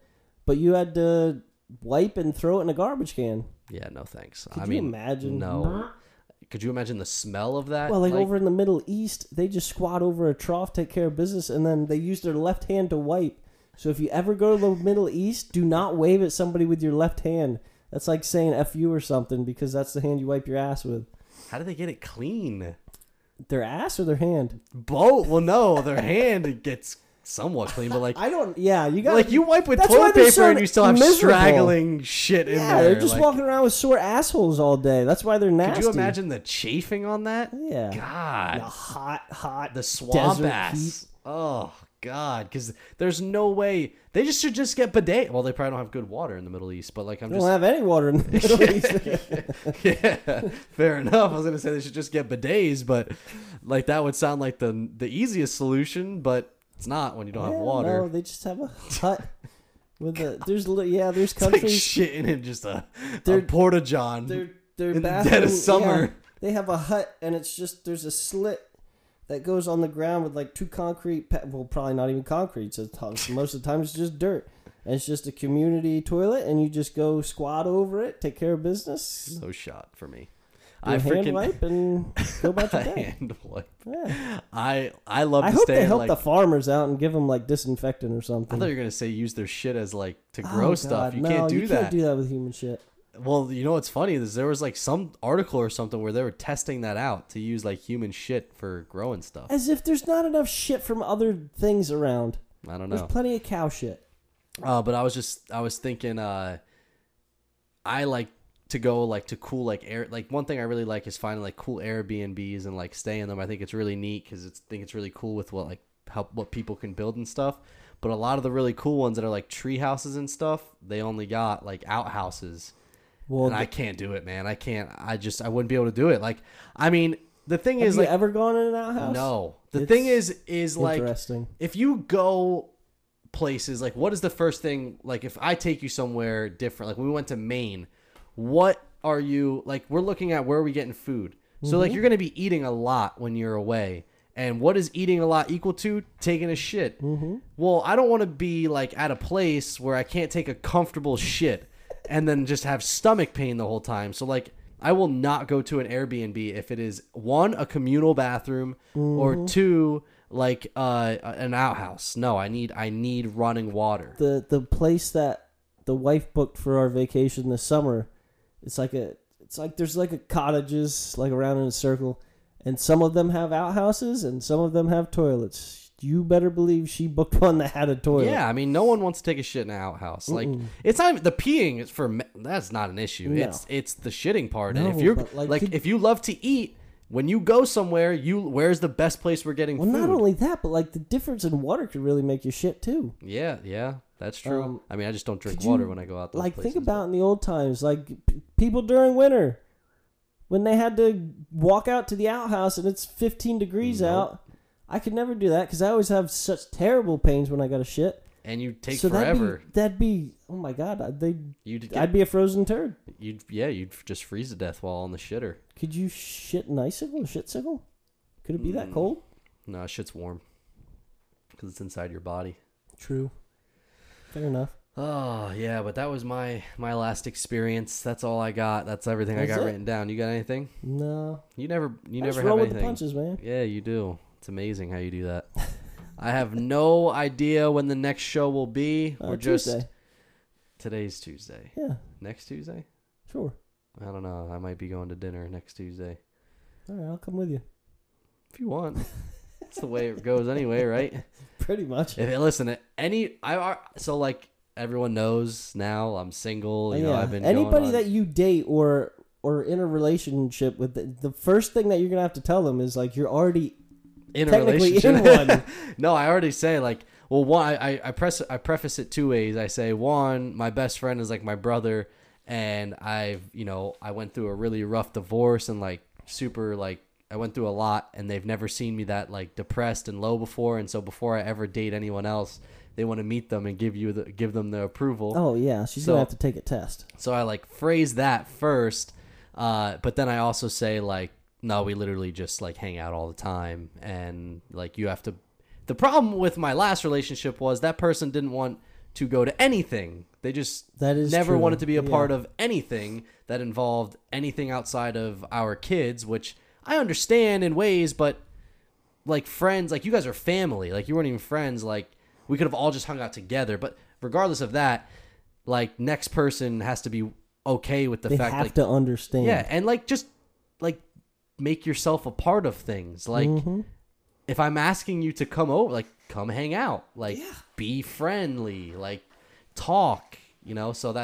but you had to wipe and throw it in a garbage can. Yeah, no thanks. Could you imagine? No. Could you imagine the smell of that? Well, like over in the Middle East, they just squat over a trough, take care of business, and then they use their left hand to wipe. So if you ever go to the Middle East, do not wave at somebody with your left hand. That's like saying F you or something, because that's the hand you wipe your ass with. How do they get it clean? Their ass or their hand? Both. Well, no, their hand gets somewhat clean, but like I don't. Yeah, you got like you wipe with toilet paper so and you still have straggling shit in there. Yeah, they're just walking around with sore assholes all day. That's why they're nasty. Could you imagine the chafing on that? Yeah. God. The hot the swamp ass. Heat. Oh God, because there's no way they should just get bidet. Well, they probably don't have good water in the Middle East, but like they don't have any water in the Middle East. Yeah, fair enough. I was gonna say they should just get bidets, but like that would sound like the easiest solution, but it's not when you don't have water. No, they just have a hut with there's countries like shitting in just a porta john. They're in the dead of summer. Yeah, they have a hut and it's just there's a slit. that goes on the ground with like two concrete, well, probably not even concrete. So most of the time it's just dirt. And it's just a community toilet, and you just go squat over it, take care of business. No shot for me. Do I freaking wipe and go about your day. Hand wipe. Yeah. I love. I to hope stay they help like, the farmers out and give them like disinfectant or something. I thought you were gonna say use their shit as like to grow stuff. You can't do that. You can't do that with human shit. Well, you know what's funny is there was like some article or something where they were testing that out to use like human shit for growing stuff. As if there's not enough shit from other things around. I don't know. There's plenty of cow shit. But I was thinking. I like. To go like to cool like air like one thing I really like is finding like cool Airbnbs and like stay in them. I think it's really neat because I think it's really cool with what like how what people can build and stuff. But a lot of the really cool ones that are like tree houses and stuff, they only got like outhouses. Well, and I can't do it, man. I wouldn't be able to do it. Like I mean the thing is, like, have you ever gone in an outhouse? No. The thing is like if you go places like what is the first thing like if I take you somewhere different like when we went to Maine. What are you like? We're looking at where are we getting food. So like you're going to be eating a lot when you're away. And what is eating a lot equal to? Taking a shit. Mm-hmm. Well, I don't want to be like at a place where I can't take a comfortable shit and then just have stomach pain the whole time. So like I will not go to an Airbnb if it is one, a communal bathroom or two, like an outhouse. No, I need running water. The place that the wife booked for our vacation this summer. It's like there's like a cottages like around in a circle, and some of them have outhouses and some of them have toilets. You better believe she booked one that had a toilet. Yeah, I mean, no one wants to take a shit in an outhouse. Like it's not the peeing is for that's not an issue. No. It's the shitting part. No, and if you're like if you love to eat, when you go somewhere, where's the best place we're getting food? Well, not only that, but like the difference in water could really make you shit too. Yeah. That's true. I mean, I just don't drink water when I go out. Like, think about in the old times, like people during winter when they had to walk out to the outhouse and it's 15 degrees out. I could never do that because I always have such terrible pains when I got a shit. And you take forever. That'd be oh my god, I'd be a frozen turd. You'd just freeze to death while on the shitter. Could you shit an icicle, a shit-sicle? Could it be that cold? No, shit's warm because it's inside your body. True. Fair enough. Oh, yeah, but that was my last experience. That's all I got. That's everything I got written down. You got anything? No. You never have anything. I just roll with the punches, man. Yeah, you do. It's amazing how you do that. I have no idea when the next show will be. We're just Tuesday. Today's Tuesday. Yeah. Next Tuesday? Sure. I don't know. I might be going to dinner next Tuesday. All right, I'll come with you. If you want. That's the way it goes anyway, right? Pretty much. So like everyone knows now, I'm single. You know, I've been anybody that you date or in a relationship with, the first thing that you're gonna have to tell them is like you're already in a relationship. Technically in one. No, I already say like, well, one, I preface it two ways. I say one, my best friend is like my brother, and I went through a really rough divorce and like super like. I went through a lot, and they've never seen me that like depressed and low before. And so before I ever date anyone else, they want to meet them and give them the approval. Oh yeah, she's gonna have to take a test. So I like phrase that first, but then I also say like, no, we literally just like hang out all the time, and like you have to. The problem with my last relationship was that person didn't want to go to anything. They just never wanted to be a part of anything that involved anything outside of our kids, which. I understand in ways, but like friends, like you guys are family, like you weren't even friends. Like we could have all just hung out together, but regardless of that, like next person has to be okay with the fact. They have to understand. Yeah. And like, just like make yourself a part of things. Like if I'm asking you to come over, like come hang out, like be friendly, like talk, you know? So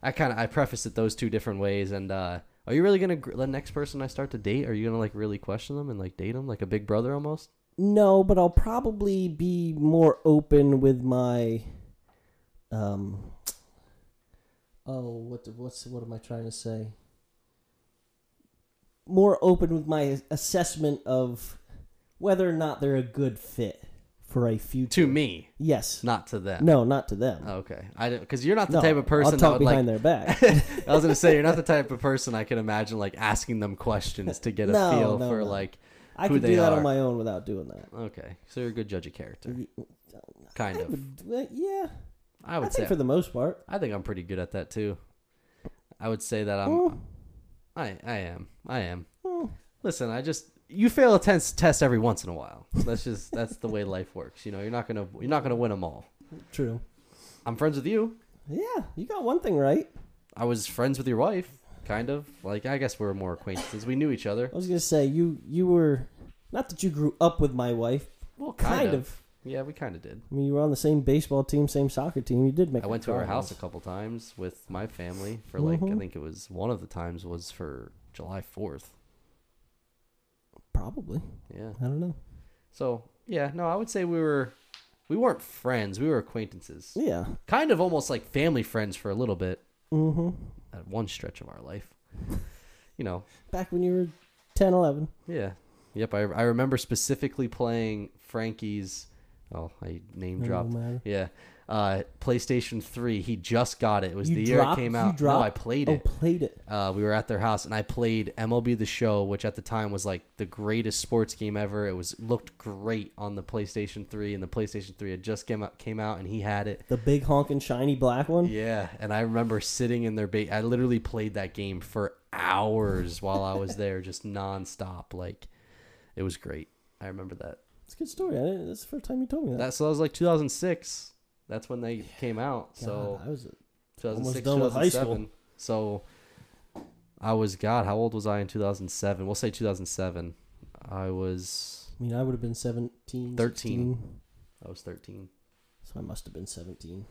I preface it those two different ways. And, are you really going to the next person I start to date? Are you going to like really question them and like date them like a big brother almost? No, but I'll probably be more open with my. What am I trying to say? More open with my assessment of whether or not they're a good fit for a future. To me, yes, not to them. No, not to them. Okay, because you're not the type of person. I'll talk behind their back. I was gonna say you're not the type of person I can imagine like asking them questions to get a feel for like I could do that on my own without doing that. Okay, so you're a good judge of character. Kind of. Yeah. I think for the most part. I think I'm pretty good at that too. I would say that I'm. Oh. I am. Oh. Listen, you fail a test every once in a while. That's the way life works. You know, you're not gonna win them all. True. I'm friends with you. Yeah, you got one thing right. I was friends with your wife, kind of. Like, I guess we were more acquaintances. We knew each other. I was gonna say you were, not that you grew up with my wife. Well, kind of. Yeah, we kind of did. I mean, you were on the same baseball team, same soccer team. You did make. I went to our house a couple times with my family for I think it was one of the times was for July 4th. Probably. Yeah. I don't know. So yeah, no, I would say we weren't friends. We were acquaintances. Yeah. Kind of almost like family friends for a little bit. Mm-hmm. At one stretch of our life. You know. Back when you were 10, 11. Yeah. Yep. I remember specifically playing Frankie's. Oh, I name dropped. Yeah. PlayStation 3. He just got it. It was the year it came out. No, I played it. Oh, played it. We were at their house, and I played MLB The Show, which at the time was like the greatest sports game ever. It looked great on the PlayStation 3, and the PlayStation 3 had just came out, and he had it. The big honking shiny black one? Yeah, and I remember sitting in their I literally played that game for hours while I was there, just nonstop. Like, it was great. I remember that. It's a good story. That's the first time you told me that. So that was like 2006. That's when they came out. God, so I was 2006, 2007. So I was, how old was I in 2007? We'll say 2007. I would have been 17. 13. 16. I was 13. So I must have been 17.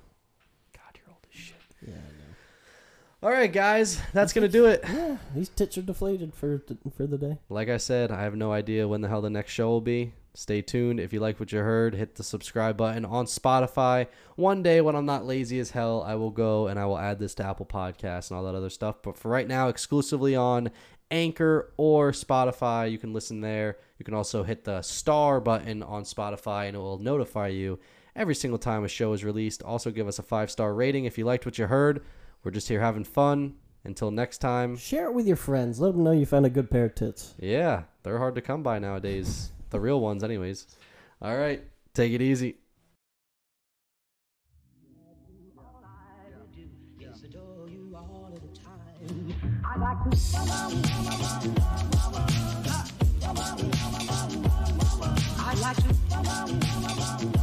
God, you're old as shit. Yeah, I know. All right, guys. That's going to do it. Yeah, these tits are deflated for the day. Like I said, I have no idea when the hell the next show will be. Stay tuned. If you like what you heard, hit the subscribe button on Spotify. One day when I'm not lazy as hell, I will go and I will add this to Apple Podcasts and all that other stuff. But for right now, exclusively on Anchor or Spotify, you can listen there. You can also hit the star button on Spotify and it will notify you every single time a show is released. Also, give us a 5-star rating if you liked what you heard. We're just here having fun. Until next time. Share it with your friends. Let them know you found a good pair of tits. Yeah, they're hard to come by nowadays. The real ones, anyways. All right. Take it easy. All I do is adore you all of the time. I like to. I like to.